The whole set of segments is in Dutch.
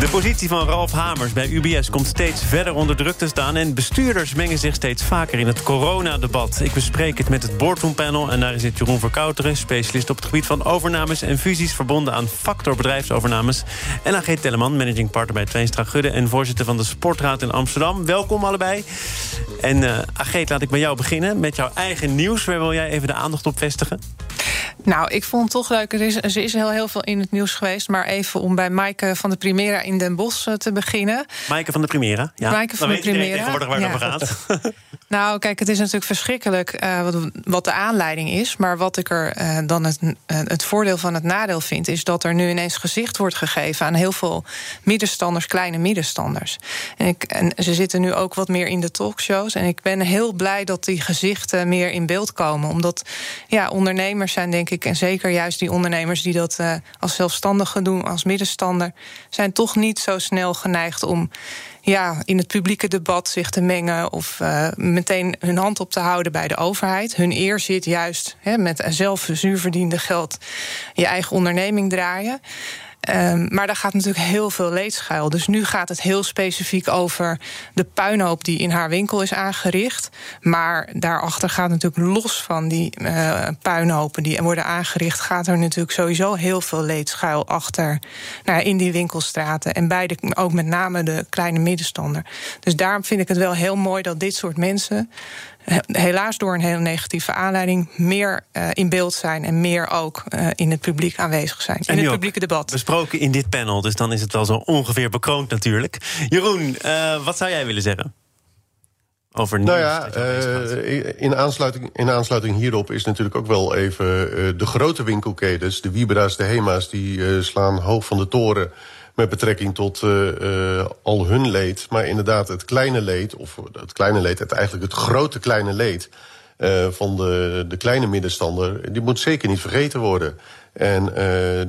De positie van Ralf Hamers bij UBS komt steeds verder onder druk te staan en bestuurders mengen zich steeds vaker in het coronadebat. Ik bespreek het met het Boardroom Panel en daarin zit Jeroen Verkouteren, specialist op het gebied van overnames en fusies verbonden aan Factor Bedrijfsovernames, en Ageeth Telleman, managing partner bij Twijnstra Gudde en voorzitter van de Sportraad in Amsterdam. Welkom allebei. En Ageeth, laat ik bij jou beginnen met jouw eigen nieuws. Waar wil jij even de aandacht op vestigen? Nou, ik vond toch leuk. Er is heel veel in het nieuws geweest. Maar even om bij Maaike van de Primera in Den Bosch te beginnen. Maaike van de Primera? Ja. Maaike van de Primera. Dan weet iedereen tegenwoordig waar het over gaat. Nou, kijk, het is natuurlijk verschrikkelijk wat de aanleiding is. Maar wat ik er dan het voordeel van het nadeel vind, is dat er nu ineens gezicht wordt gegeven aan heel veel middenstanders, kleine middenstanders. En ze zitten nu ook wat meer in de talkshows. En ik ben heel blij dat die gezichten meer in beeld komen. Omdat ondernemers zijn, denk ik, en zeker juist die ondernemers die dat als zelfstandige doen, als middenstander, zijn toch niet zo snel geneigd om in het publieke debat zich te mengen of meteen hun hand op te houden bij de overheid. Hun eer zit juist met zelf zuurverdiende geld je eigen onderneming draaien. Maar daar gaat natuurlijk heel veel leed schuil. Dus nu gaat het heel specifiek over de puinhoop die in haar winkel is aangericht. Maar daarachter gaat natuurlijk los van die puinhopen die worden aangericht, gaat er natuurlijk sowieso heel veel leed schuil achter in die winkelstraten. En bij ook met name de kleine middenstander. Dus daarom vind ik het wel heel mooi dat dit soort mensen, helaas door een heel negatieve aanleiding, meer in beeld zijn en meer ook in het publiek aanwezig zijn. En in het publieke debat. Besproken in dit panel, dus dan is het wel zo ongeveer bekroond natuurlijk. Jeroen, wat zou jij willen zeggen? Over nieuws, in aansluiting hierop is natuurlijk ook wel even de grote winkelketens, de Wibra's, de Hema's, die slaan hoog van de toren met betrekking tot al hun leed. Maar inderdaad, het grote kleine leed van de kleine middenstander, die moet zeker niet vergeten worden. En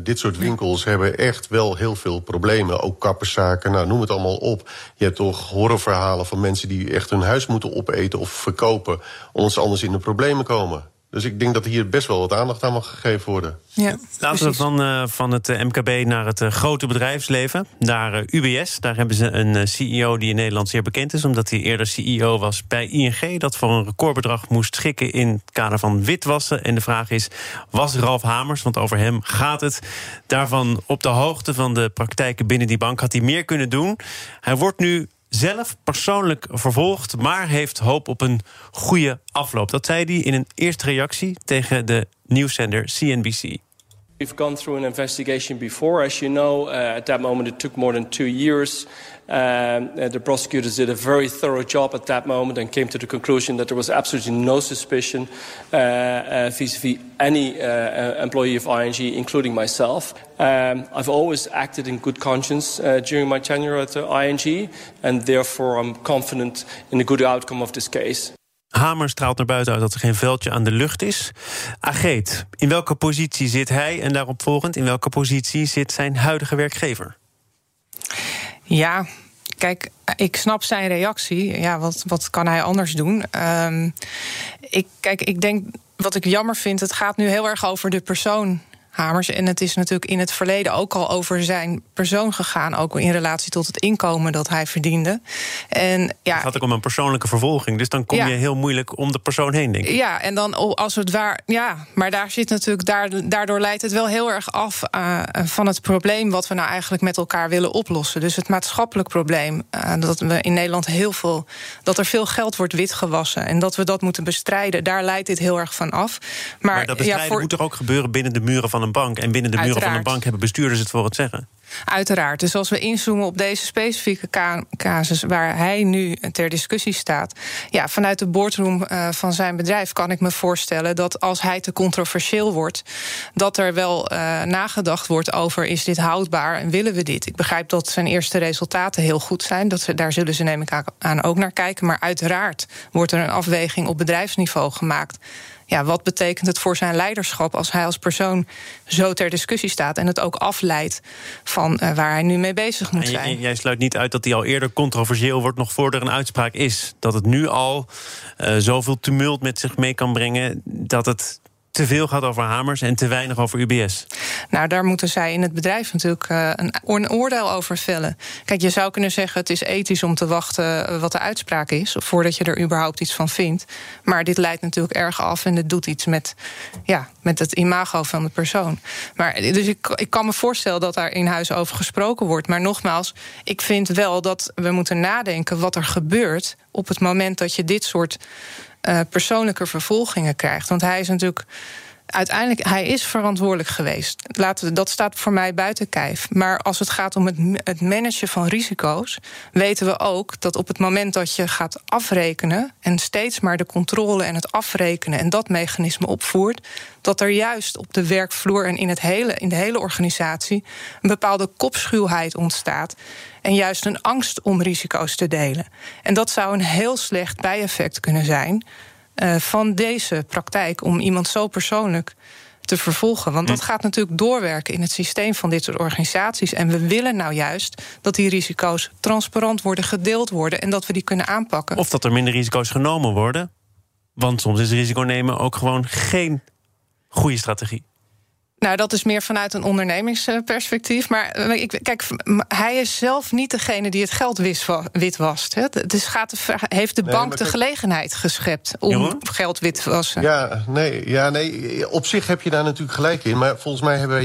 dit soort winkels hebben echt wel heel veel problemen. Ook kapperszaken, noem het allemaal op. Je hebt toch horrorverhalen van mensen die echt hun huis moeten opeten of verkopen, omdat ze anders in de problemen komen. Dus ik denk dat hier best wel wat aandacht aan mag gegeven worden. Ja, laten we van het MKB naar het grote bedrijfsleven. Naar UBS. Daar hebben ze een CEO die in Nederland zeer bekend is, omdat hij eerder CEO was bij ING. Dat voor een recordbedrag moest schikken in het kader van witwassen. En de vraag is, was Ralf Hamers, want over hem gaat het, daarvan op de hoogte van de praktijken binnen die bank? Had hij meer kunnen doen? Hij wordt nu zelf persoonlijk vervolgd, maar heeft hoop op een goede afloop. Dat zei hij in een eerste reactie tegen de nieuwszender CNBC. We've gone through an investigation before, as you know. At that moment it took more than 2 years. The prosecutors did a very thorough job at that moment and came to the conclusion that there was absolutely no suspicion vis-à-vis any employee of ING, including myself. I've always acted in good conscience during my tenure at ING, and therefore I'm confident in the good outcome of this case. Hamers straalt naar buiten uit dat er geen veldje aan de lucht is. Ageeth, in welke positie zit hij en daaropvolgend in welke positie zit zijn huidige werkgever? Ja, kijk, ik snap zijn reactie. Ja, wat kan hij anders doen? Ik denk, wat ik jammer vind, het gaat nu heel erg over de persoon Hamers. En het is natuurlijk in het verleden ook al over zijn persoon gegaan, ook in relatie tot het inkomen dat hij verdiende. En het gaat ook om een persoonlijke vervolging, dus dan kom je heel moeilijk om de persoon heen, denk ik. Ja, en dan als het waar, maar daar zit natuurlijk, daardoor leidt het wel heel erg af van het probleem wat we nou eigenlijk met elkaar willen oplossen. Dus het maatschappelijk probleem dat we in Nederland dat er veel geld wordt witgewassen en dat we dat moeten bestrijden, daar leidt dit heel erg van af. Maar dat bestrijden moet er ook gebeuren binnen de muren van een bank. En binnen de muren van een bank hebben bestuurders het voor het zeggen. Uiteraard. Dus als we inzoomen op deze specifieke casus waar hij nu ter discussie staat, vanuit de boardroom van zijn bedrijf kan ik me voorstellen dat als hij te controversieel wordt, dat er wel nagedacht wordt over, is dit houdbaar en willen we dit? Ik begrijp dat zijn eerste resultaten heel goed zijn. Daar zullen ze, neem ik aan, ook naar kijken. Maar uiteraard wordt er een afweging op bedrijfsniveau gemaakt. ja, wat betekent het voor zijn leiderschap als hij als persoon zo ter discussie staat en het ook afleidt van waar hij nu mee bezig moet zijn. Jij sluit niet uit dat hij al eerder controversieel wordt, nog voordat er een uitspraak is. Dat het nu al zoveel tumult met zich mee kan brengen dat het te veel gaat over Hamers en te weinig over UBS. Nou, daar moeten zij in het bedrijf natuurlijk een oordeel over vellen. Kijk, je zou kunnen zeggen, het is ethisch om te wachten wat de uitspraak is, voordat je er überhaupt iets van vindt. Maar dit leidt natuurlijk erg af en dit doet iets met het imago van de persoon. Maar, dus ik kan me voorstellen dat daar in huis over gesproken wordt. Maar nogmaals, ik vind wel dat we moeten nadenken wat er gebeurt op het moment dat je dit soort persoonlijke vervolgingen krijgt. Want hij is natuurlijk uiteindelijk verantwoordelijk geweest. Dat staat voor mij buiten kijf. Maar als het gaat om het managen van risico's, weten we ook dat op het moment dat je gaat afrekenen en steeds maar de controle en het afrekenen en dat mechanisme opvoert, dat er juist op de werkvloer en in de hele organisatie een bepaalde kopschuwheid ontstaat en juist een angst om risico's te delen. En dat zou een heel slecht bijeffect kunnen zijn van deze praktijk om iemand zo persoonlijk te vervolgen. Want dat gaat natuurlijk doorwerken in het systeem van dit soort organisaties. En we willen nou juist dat die risico's transparant worden, gedeeld worden en dat we die kunnen aanpakken. Of dat er minder risico's genomen worden. Want soms is risico nemen ook gewoon geen goede strategie. Nou, dat is meer vanuit een ondernemingsperspectief. Maar kijk, hij is zelf niet degene die het geld witwast. Dus heeft de bank de gelegenheid geschept om geld wit te wassen? Ja, nee. Op zich heb je daar natuurlijk gelijk in. Maar volgens mij hebben we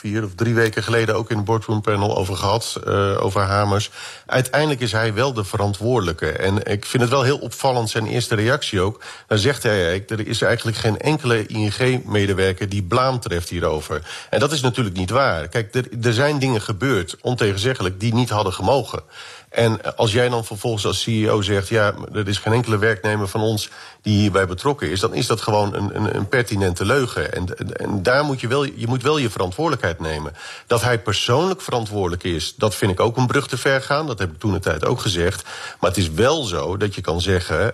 hier drie weken geleden ook in de boardroom panel over gehad. Over Hamers. Uiteindelijk is hij wel de verantwoordelijke. En ik vind het wel heel opvallend, zijn eerste reactie ook. Dan zegt hij eigenlijk, er is eigenlijk geen enkele ING-medewerker die blaam treft hierover. En dat is natuurlijk niet waar. Kijk, er zijn dingen gebeurd, ontegenzeggelijk, die niet hadden gemogen. En als jij dan vervolgens als CEO zegt, ja, er is geen enkele werknemer van ons die hierbij betrokken is, dan is dat gewoon een pertinente leugen. En daar moet je moet wel je verantwoordelijkheid nemen. Dat hij persoonlijk verantwoordelijk is, dat vind ik ook een brug te ver gaan. Dat heb ik toentertijd ook gezegd. Maar het is wel zo dat je kan zeggen,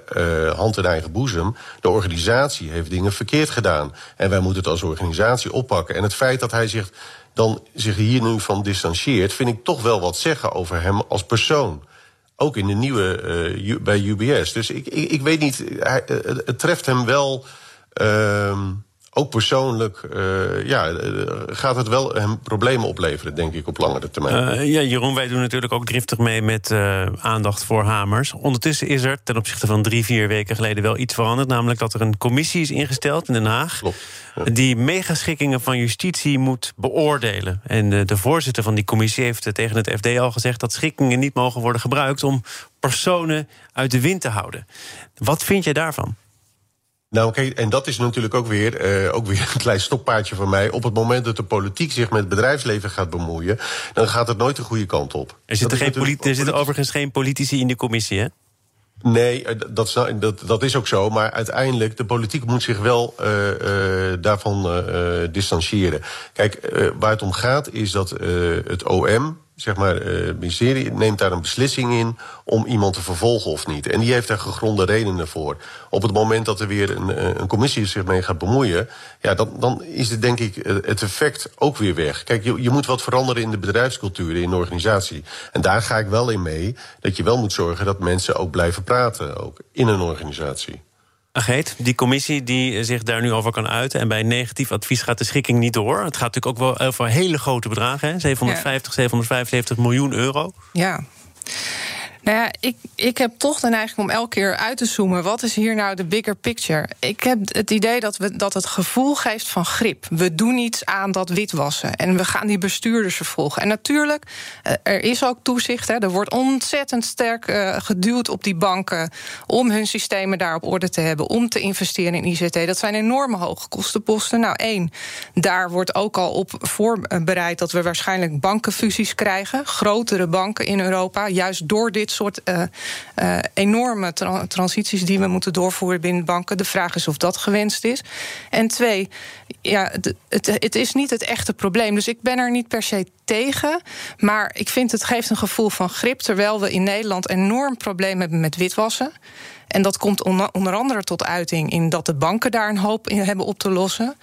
hand in eigen boezem, de organisatie heeft dingen verkeerd gedaan. En wij moeten het als organisatie oppakken. En het feit dat hij zich hier nu van distancieert, vind ik toch wel wat zeggen over hem als persoon. Ook in de nieuwe bij UBS. Dus ik weet niet, het treft hem wel, ook persoonlijk, gaat het wel hem problemen opleveren, denk ik, op langere termijn. Jeroen, wij doen natuurlijk ook driftig mee met aandacht voor Hamers. Ondertussen is er ten opzichte van 3-4 weken geleden wel iets veranderd, namelijk dat er een commissie is ingesteld in Den Haag. Klopt. Die megaschikkingen van justitie moet beoordelen. En de voorzitter van die commissie heeft tegen het FD al gezegd dat schikkingen niet mogen worden gebruikt om personen uit de wind te houden. Wat vind jij daarvan? Nou, oké, en dat is natuurlijk ook weer een klein stokpaardje van mij. Op het moment dat de politiek zich met het bedrijfsleven gaat bemoeien, dan gaat het nooit de goede kant op. Er zitten overigens geen politici in de commissie, hè? Nee, dat is ook zo. Maar uiteindelijk, de politiek moet zich wel daarvan distancieren. Kijk, waar het om gaat is dat het OM, zeg maar, het ministerie neemt daar een beslissing in om iemand te vervolgen of niet. En die heeft daar gegronde redenen voor. Op het moment dat er weer een commissie zich mee gaat bemoeien, ja, dan is dit, denk ik, het effect ook weer weg. Kijk, je moet wat veranderen in de bedrijfscultuur, in de organisatie. En daar ga ik wel in mee, dat je wel moet zorgen dat mensen ook blijven praten, ook in een organisatie. Ageeth, die commissie die zich daar nu over kan uiten en bij negatief advies gaat de schikking niet door. Het gaat natuurlijk ook wel over hele grote bedragen, hè? 750, 775 miljoen euro. Ja. Nou ja, ik heb toch de neiging om elke keer uit te zoomen. Wat is hier nou de bigger picture? Ik heb het idee dat het gevoel geeft van grip. We doen iets aan dat witwassen. En we gaan die bestuurders vervolgen. En natuurlijk, er is ook toezicht. Hè. Er wordt ontzettend sterk geduwd op die banken om hun systemen daar op orde te hebben, om te investeren in ICT. Dat zijn enorme hoge kostenposten. Nou, 1, daar wordt ook al op voorbereid dat we waarschijnlijk bankenfusies krijgen. Grotere banken in Europa, juist door dit soort enorme transities die we moeten doorvoeren binnen banken. De vraag is of dat gewenst is. En 2, ja, het is niet het echte probleem. Dus ik ben er niet per se tegen. Maar ik vind het geeft een gevoel van grip, terwijl we in Nederland enorm probleem hebben met witwassen. En dat komt onder andere tot uiting in dat de banken daar een hoop in hebben op te lossen.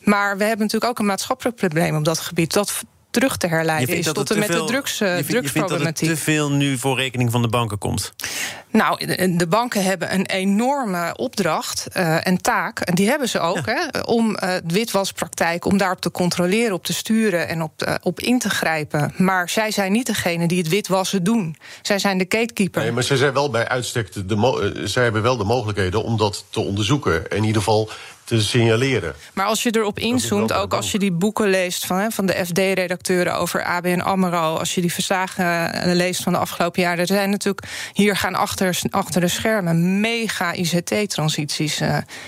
Maar we hebben natuurlijk ook een maatschappelijk probleem op dat gebied. Dat terug te herleiden is tot en met de drugsproblematiek. Je vindt dat te veel nu voor rekening van de banken komt? Nou, de banken hebben een enorme opdracht en taak. En die hebben ze ook, ja. Om witwaspraktijk, om daarop te controleren, op te sturen en op in te grijpen. Maar zij zijn niet degene die het witwassen doen. Zij zijn de gatekeeper. Nee, maar zij zijn wel bij uitstek zij hebben wel de mogelijkheden om dat te onderzoeken. In ieder geval te signaleren. Maar als je erop inzoomt, ook als je die boeken leest van de FD-redacteuren over ABN AMRO, als je die verslagen leest van de afgelopen jaren, er zijn natuurlijk hier gaan achter de schermen mega ICT-transities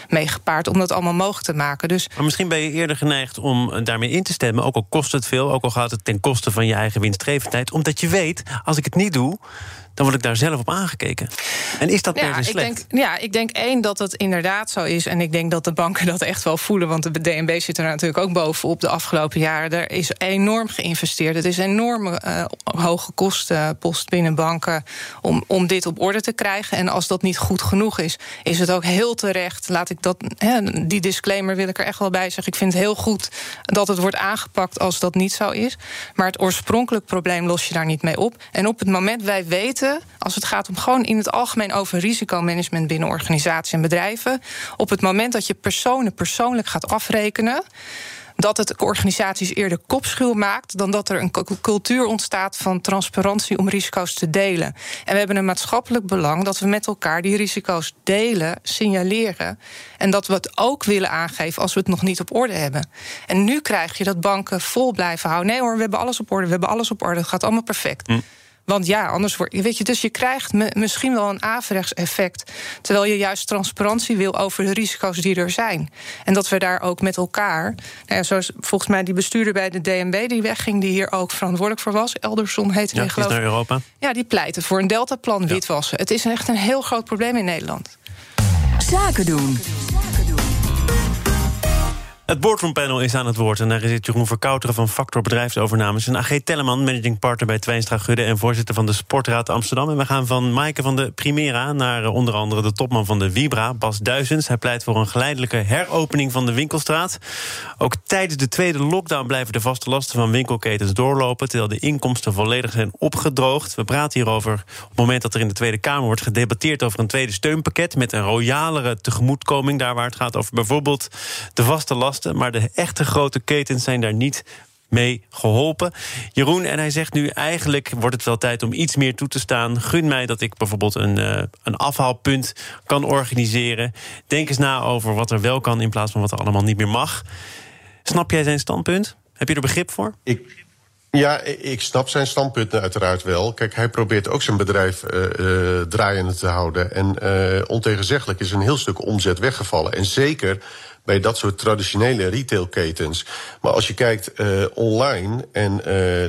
mee gepaard om dat allemaal mogelijk te maken. Dus maar misschien ben je eerder geneigd om daarmee in te stemmen, ook al kost het veel, ook al gaat het ten koste van je eigen winstgevendheid, omdat je weet, als ik het niet doe, dan word ik daar zelf op aangekeken. En is dat per se slecht? Ik denk één dat het inderdaad zo is. En ik denk dat de banken dat echt wel voelen. Want de DNB zit er natuurlijk ook bovenop de afgelopen jaren. Er is enorm geïnvesteerd. Het is een enorme hoge kostenpost binnen banken om dit op orde te krijgen. En als dat niet goed genoeg is, is het ook heel terecht. Die disclaimer wil ik er echt wel bij zeggen. Ik vind het heel goed dat het wordt aangepakt als dat niet zo is. Maar het oorspronkelijk probleem los je daar niet mee op. En op het moment wij weten, als het gaat om gewoon in het algemeen over risicomanagement binnen organisaties en bedrijven, op het moment dat je personen persoonlijk gaat afrekenen, dat het organisaties eerder kopschuw maakt dan dat er een cultuur ontstaat van transparantie om risico's te delen. En we hebben een maatschappelijk belang dat we met elkaar die risico's delen, signaleren en dat we het ook willen aangeven als we het nog niet op orde hebben. En nu krijg je dat banken vol blijven houden. Nee hoor, we hebben alles op orde, het gaat allemaal perfect. Want ja, anders dus je krijgt misschien wel een averechts effect, terwijl je juist transparantie wil over de risico's die er zijn. En dat we daar ook met elkaar, zoals volgens mij die bestuurder bij de DNB die wegging, die hier ook verantwoordelijk voor was, Elderson heette die geloof ik. Ja, is naar Europa. Ja, die pleitte voor een deltaplan witwassen. Het is echt een heel groot probleem in Nederland. Zaken doen. Het boardroompanel is aan het woord en daar zit Jeroen Verkouteren van Factor Bedrijfsovernames en Ageeth Telleman, managing partner bij Twijnstra Gudde en voorzitter van de Sportraad Amsterdam. En we gaan van Maaike van de Primera naar onder andere de topman van de Wibra, Bas Duizens. Hij pleit voor een geleidelijke heropening van de winkelstraat. Ook tijdens de tweede lockdown blijven de vaste lasten van winkelketens doorlopen, terwijl de inkomsten volledig zijn opgedroogd. We praten hierover op het moment dat er in de Tweede Kamer wordt gedebatteerd over een tweede steunpakket met een royalere tegemoetkoming, daar waar het gaat over bijvoorbeeld de vaste lasten. Maar de echte grote ketens zijn daar niet mee geholpen. Jeroen, en hij zegt nu eigenlijk wordt het wel tijd om iets meer toe te staan. Gun mij dat ik bijvoorbeeld een afhaalpunt kan organiseren. Denk eens na over wat er wel kan in plaats van wat er allemaal niet meer mag. Snap jij zijn standpunt? Heb je er begrip voor? Ik snap zijn standpunten uiteraard wel. Kijk, hij probeert ook zijn bedrijf draaiende te houden. En ontegenzeggelijk is een heel stuk omzet weggevallen. En zeker bij dat soort traditionele retailketens. Maar als je kijkt online, en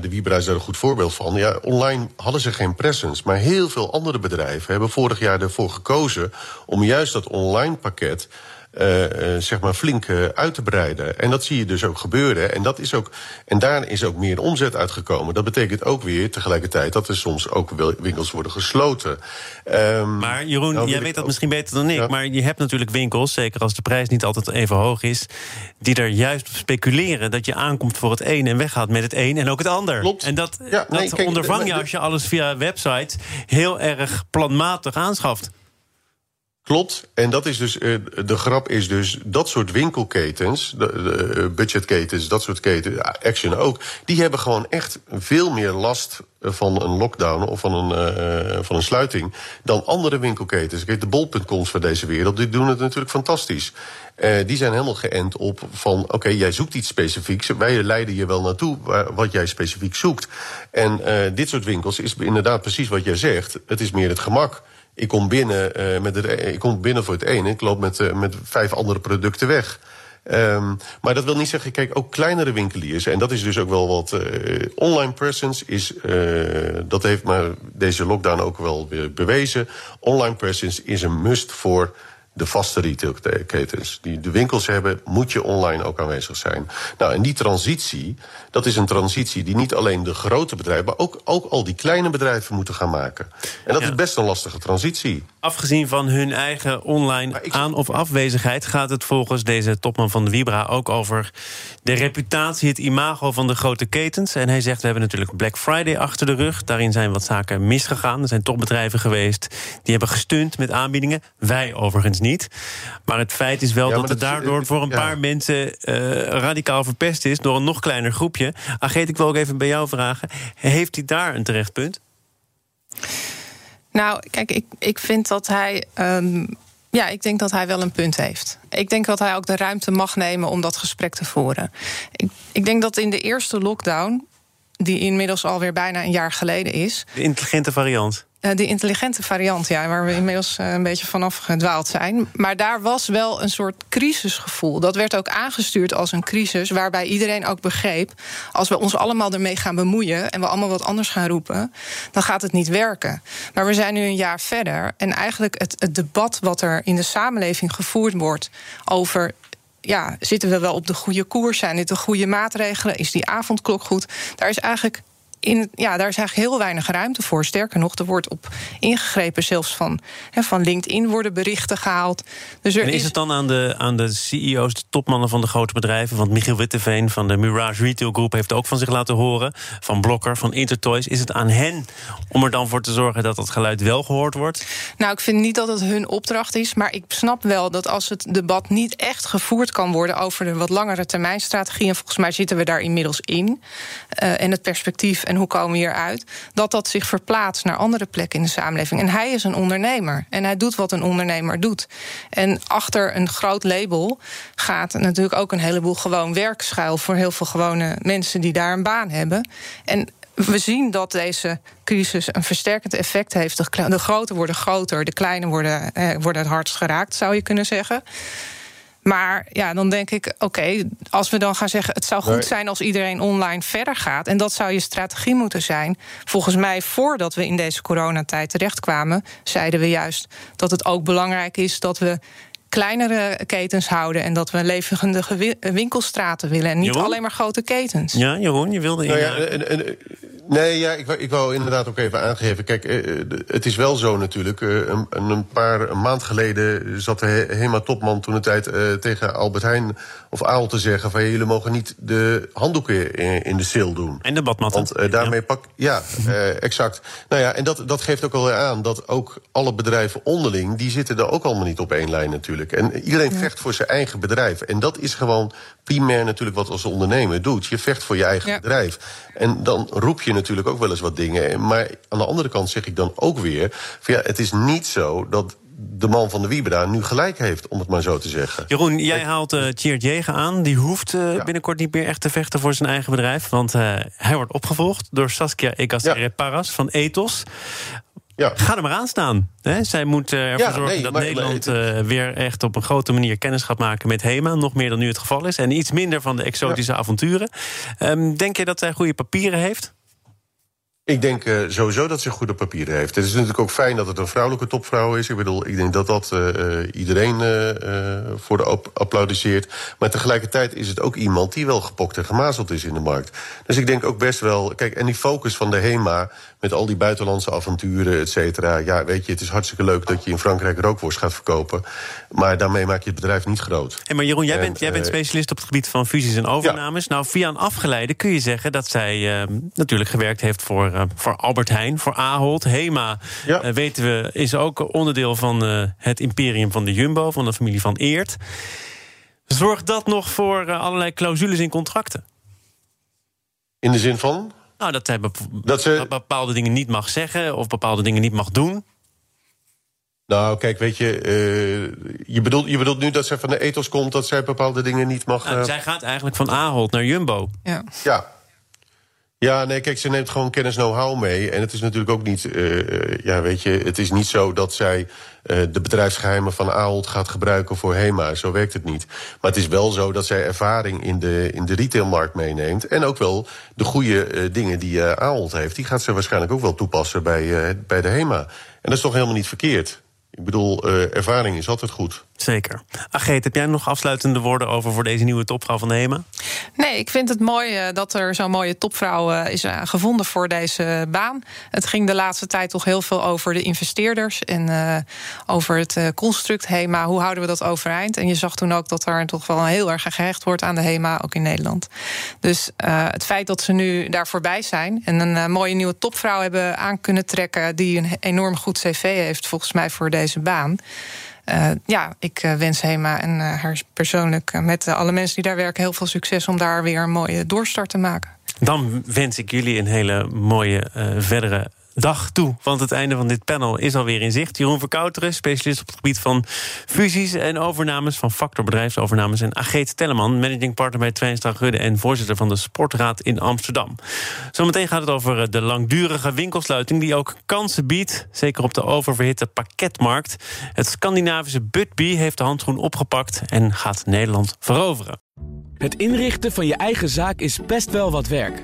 de Wibra is daar een goed voorbeeld van, ja, online hadden ze geen presence. Maar heel veel andere bedrijven hebben vorig jaar ervoor gekozen om juist dat online pakket flink uit te breiden. En dat zie je dus ook gebeuren. En daar is ook meer omzet uitgekomen. Dat betekent ook weer tegelijkertijd dat er soms ook winkels worden gesloten. Maar Jeroen, jij weet dat misschien beter dan ik. Ja. Maar je hebt natuurlijk winkels, zeker als de prijs niet altijd even hoog is, die er juist op speculeren dat je aankomt voor het een en weggaat met het een en ook het ander. Klopt. En dat ondervang je als je alles via websites heel erg planmatig aanschaft. Klopt, en dat is dus de grap is dus dat soort winkelketens, budgetketens, dat soort ketens, Action ook, die hebben gewoon echt veel meer last van een lockdown of van een sluiting dan andere winkelketens. Kijk, de Bol.coms van deze wereld, die doen het natuurlijk fantastisch. Die zijn helemaal geënt op van oké, jij zoekt iets specifieks, wij leiden je wel naartoe wat jij specifiek zoekt. En dit soort winkels is inderdaad precies wat jij zegt, het is meer het gemak. Ik kom binnen, ik kom binnen voor het ene, ik loop met 5 andere producten weg. Maar dat wil niet zeggen, kijk, ook kleinere winkeliers, en dat is dus ook wel wat online presence is, dat heeft maar deze lockdown ook wel weer bewezen. Online presence is een must voor de vaste retailketens die de winkels hebben, moet je online ook aanwezig zijn. Nou, en die transitie, dat is een transitie die niet alleen de grote bedrijven, maar ook al die kleine bedrijven moeten gaan maken. En dat is best een lastige transitie. Afgezien van hun eigen online aan- of afwezigheid gaat het volgens deze topman van de Wibra ook over de reputatie, het imago van de grote ketens. En hij zegt, we hebben natuurlijk Black Friday achter de rug. Daarin zijn wat zaken misgegaan. Er zijn topbedrijven geweest die hebben gestunt met aanbiedingen. Wij overigens niet. Maar het feit is wel dat het daardoor voor een paar mensen radicaal verpest is door een nog kleiner groepje. Ageeth, ik wil ook even bij jou vragen. Heeft hij daar een terechtpunt? Nou, kijk, ik vind dat hij... ik denk dat hij wel een punt heeft. Ik denk dat hij ook de ruimte mag nemen om dat gesprek te voeren. Ik denk dat in de eerste lockdown, die inmiddels alweer bijna een jaar geleden is... De intelligente variant. De intelligente variant, ja, waar we inmiddels een beetje vanaf gedwaald zijn. Maar daar was wel een soort crisisgevoel. Dat werd ook aangestuurd als een crisis, waarbij iedereen ook begreep... als we ons allemaal ermee gaan bemoeien en we allemaal wat anders gaan roepen... dan gaat het niet werken. Maar we zijn nu een jaar verder. En eigenlijk het debat wat er in de samenleving gevoerd wordt over... zitten we wel op de goede koers, zijn dit de goede maatregelen... is die avondklok goed, daar is eigenlijk heel weinig ruimte voor. Sterker nog, er wordt op ingegrepen, zelfs van LinkedIn worden berichten gehaald. Dus is het dan aan de CEO's, de topmannen van de grote bedrijven... want Michiel Witteveen van de Mirage Retail Group heeft ook van zich laten horen... van Blokker, van Intertoys. Is het aan hen om er dan voor te zorgen dat dat geluid wel gehoord wordt? Nou, ik vind niet dat het hun opdracht is... maar ik snap wel dat als het debat niet echt gevoerd kan worden... over de wat langere termijnstrategie... en volgens mij zitten we daar inmiddels in... en het perspectief... en hoe komen we hieruit, dat zich verplaatst naar andere plekken in de samenleving. En hij is een ondernemer. En hij doet wat een ondernemer doet. En achter een groot label gaat natuurlijk ook een heleboel gewoon werk schuil... voor heel veel gewone mensen die daar een baan hebben. En we zien dat deze crisis een versterkend effect heeft. De grote worden groter, de kleine worden het hardst geraakt, zou je kunnen zeggen... Maar dan denk ik, als we dan gaan zeggen... het zou goed zijn als iedereen online verder gaat... en dat zou je strategie moeten zijn. Volgens mij, voordat we in deze coronatijd terechtkwamen... zeiden we juist dat het ook belangrijk is... dat we kleinere ketens houden... en dat we levendige winkelstraten willen... en niet Jeroen? Alleen maar grote ketens. Ja, Jeroen, je wilde... Ik wou inderdaad ook even aangeven. Kijk, het is wel zo natuurlijk. Een maand geleden zat de Hema-topman toen de tijd tegen Albert Heijn of Ahold te zeggen... van jullie mogen niet de handdoeken in de sale doen. En de badmatten. Want daarmee exact. Nou ja, en dat geeft ook wel aan dat ook alle bedrijven onderling... die zitten daar ook allemaal niet op één lijn natuurlijk. En iedereen vecht voor zijn eigen bedrijf. En dat is gewoon primair natuurlijk wat als ondernemer doet. Je vecht voor je eigen bedrijf. En dan roep je natuurlijk ook wel eens wat dingen. Maar aan de andere kant zeg ik dan ook weer... het is niet zo dat de man van de Wibra nu gelijk heeft, om het maar zo te zeggen. Jeroen, jij haalt Tjerd Jegen aan. Die hoeft binnenkort niet meer echt te vechten voor zijn eigen bedrijf. Want hij wordt opgevolgd door Saskia Egas Reparas van Etos... Ja. Ga er maar aan staan. Hè? Zij moet ervoor zorgen dat Nederland weer echt op een grote manier kennis gaat maken met Hema. Nog meer dan nu het geval is. En iets minder van de exotische avonturen. Denk je dat zij goede papieren heeft? Ik denk sowieso dat ze goede papieren heeft. Het is natuurlijk ook fijn dat het een vrouwelijke topvrouw is. Ik bedoel, ik denk dat iedereen voor de applaudisseert. Maar tegelijkertijd is het ook iemand die wel gepokt en gemazeld is in de markt. Dus ik denk ook best wel... Kijk, en die focus van de Hema met al die buitenlandse avonturen, et cetera... Ja, weet je, het is hartstikke leuk dat je in Frankrijk rookworst gaat verkopen. Maar daarmee maak je het bedrijf niet groot. Maar Jeroen, jij bent specialist op het gebied van fusies en overnames. Ja. Nou, via een afgeleide kun je zeggen dat zij natuurlijk gewerkt heeft voor Albert Heijn, voor Ahold. Hema, weten we, is ook onderdeel van het imperium van de Jumbo... van de familie van Eert. Zorgt dat nog voor allerlei clausules in contracten? In de zin van? Nou, dat hij bepaalde dingen niet mag zeggen... of bepaalde dingen niet mag doen. Nou, kijk, weet je... je bedoelt nu dat zij van de Etos komt... dat zij bepaalde dingen niet mag... zij gaat eigenlijk van Ahold naar Jumbo. Ja. Ja, nee, kijk, ze neemt gewoon kennis know-how mee. En het is natuurlijk ook niet... het is niet zo dat zij de bedrijfsgeheimen van Ahold gaat gebruiken voor Hema. Zo werkt het niet. Maar het is wel zo dat zij ervaring in de retailmarkt meeneemt. En ook wel de goede dingen die Ahold heeft. Die gaat ze waarschijnlijk ook wel toepassen bij de Hema. En dat is toch helemaal niet verkeerd? Ik bedoel, ervaring is altijd goed. Zeker. Ageeth, heb jij nog afsluitende woorden over voor deze nieuwe topvrouw van de HEMA? Nee, ik vind het mooi dat er zo'n mooie topvrouw is gevonden voor deze baan. Het ging de laatste tijd toch heel veel over de investeerders en over het construct HEMA. Hoe houden we dat overeind? En je zag toen ook dat daar toch wel heel erg gehecht wordt aan de HEMA, ook in Nederland. Dus het feit dat ze nu daar voorbij zijn en een mooie nieuwe topvrouw hebben aan kunnen trekken, die een enorm goed cv heeft volgens mij voor deze baan. Ik wens Hema en haar persoonlijk met alle mensen die daar werken heel veel succes om daar weer een mooie doorstart te maken. Dan wens ik jullie een hele mooie verdere dag toe. Want het einde van dit panel is alweer in zicht. Jeroen Verkouteren, specialist op het gebied van fusies en overnames van Factor Bedrijfsovernames. En Ageeth Telleman, managing partner bij Twijnstra Gudde en voorzitter van de Sportraad in Amsterdam. Zometeen gaat het over de langdurige winkelsluiting die ook kansen biedt. Zeker op de oververhitte pakketmarkt. Het Scandinavische Budbee heeft de handschoen opgepakt en gaat Nederland veroveren. Het inrichten van je eigen zaak is best wel wat werk.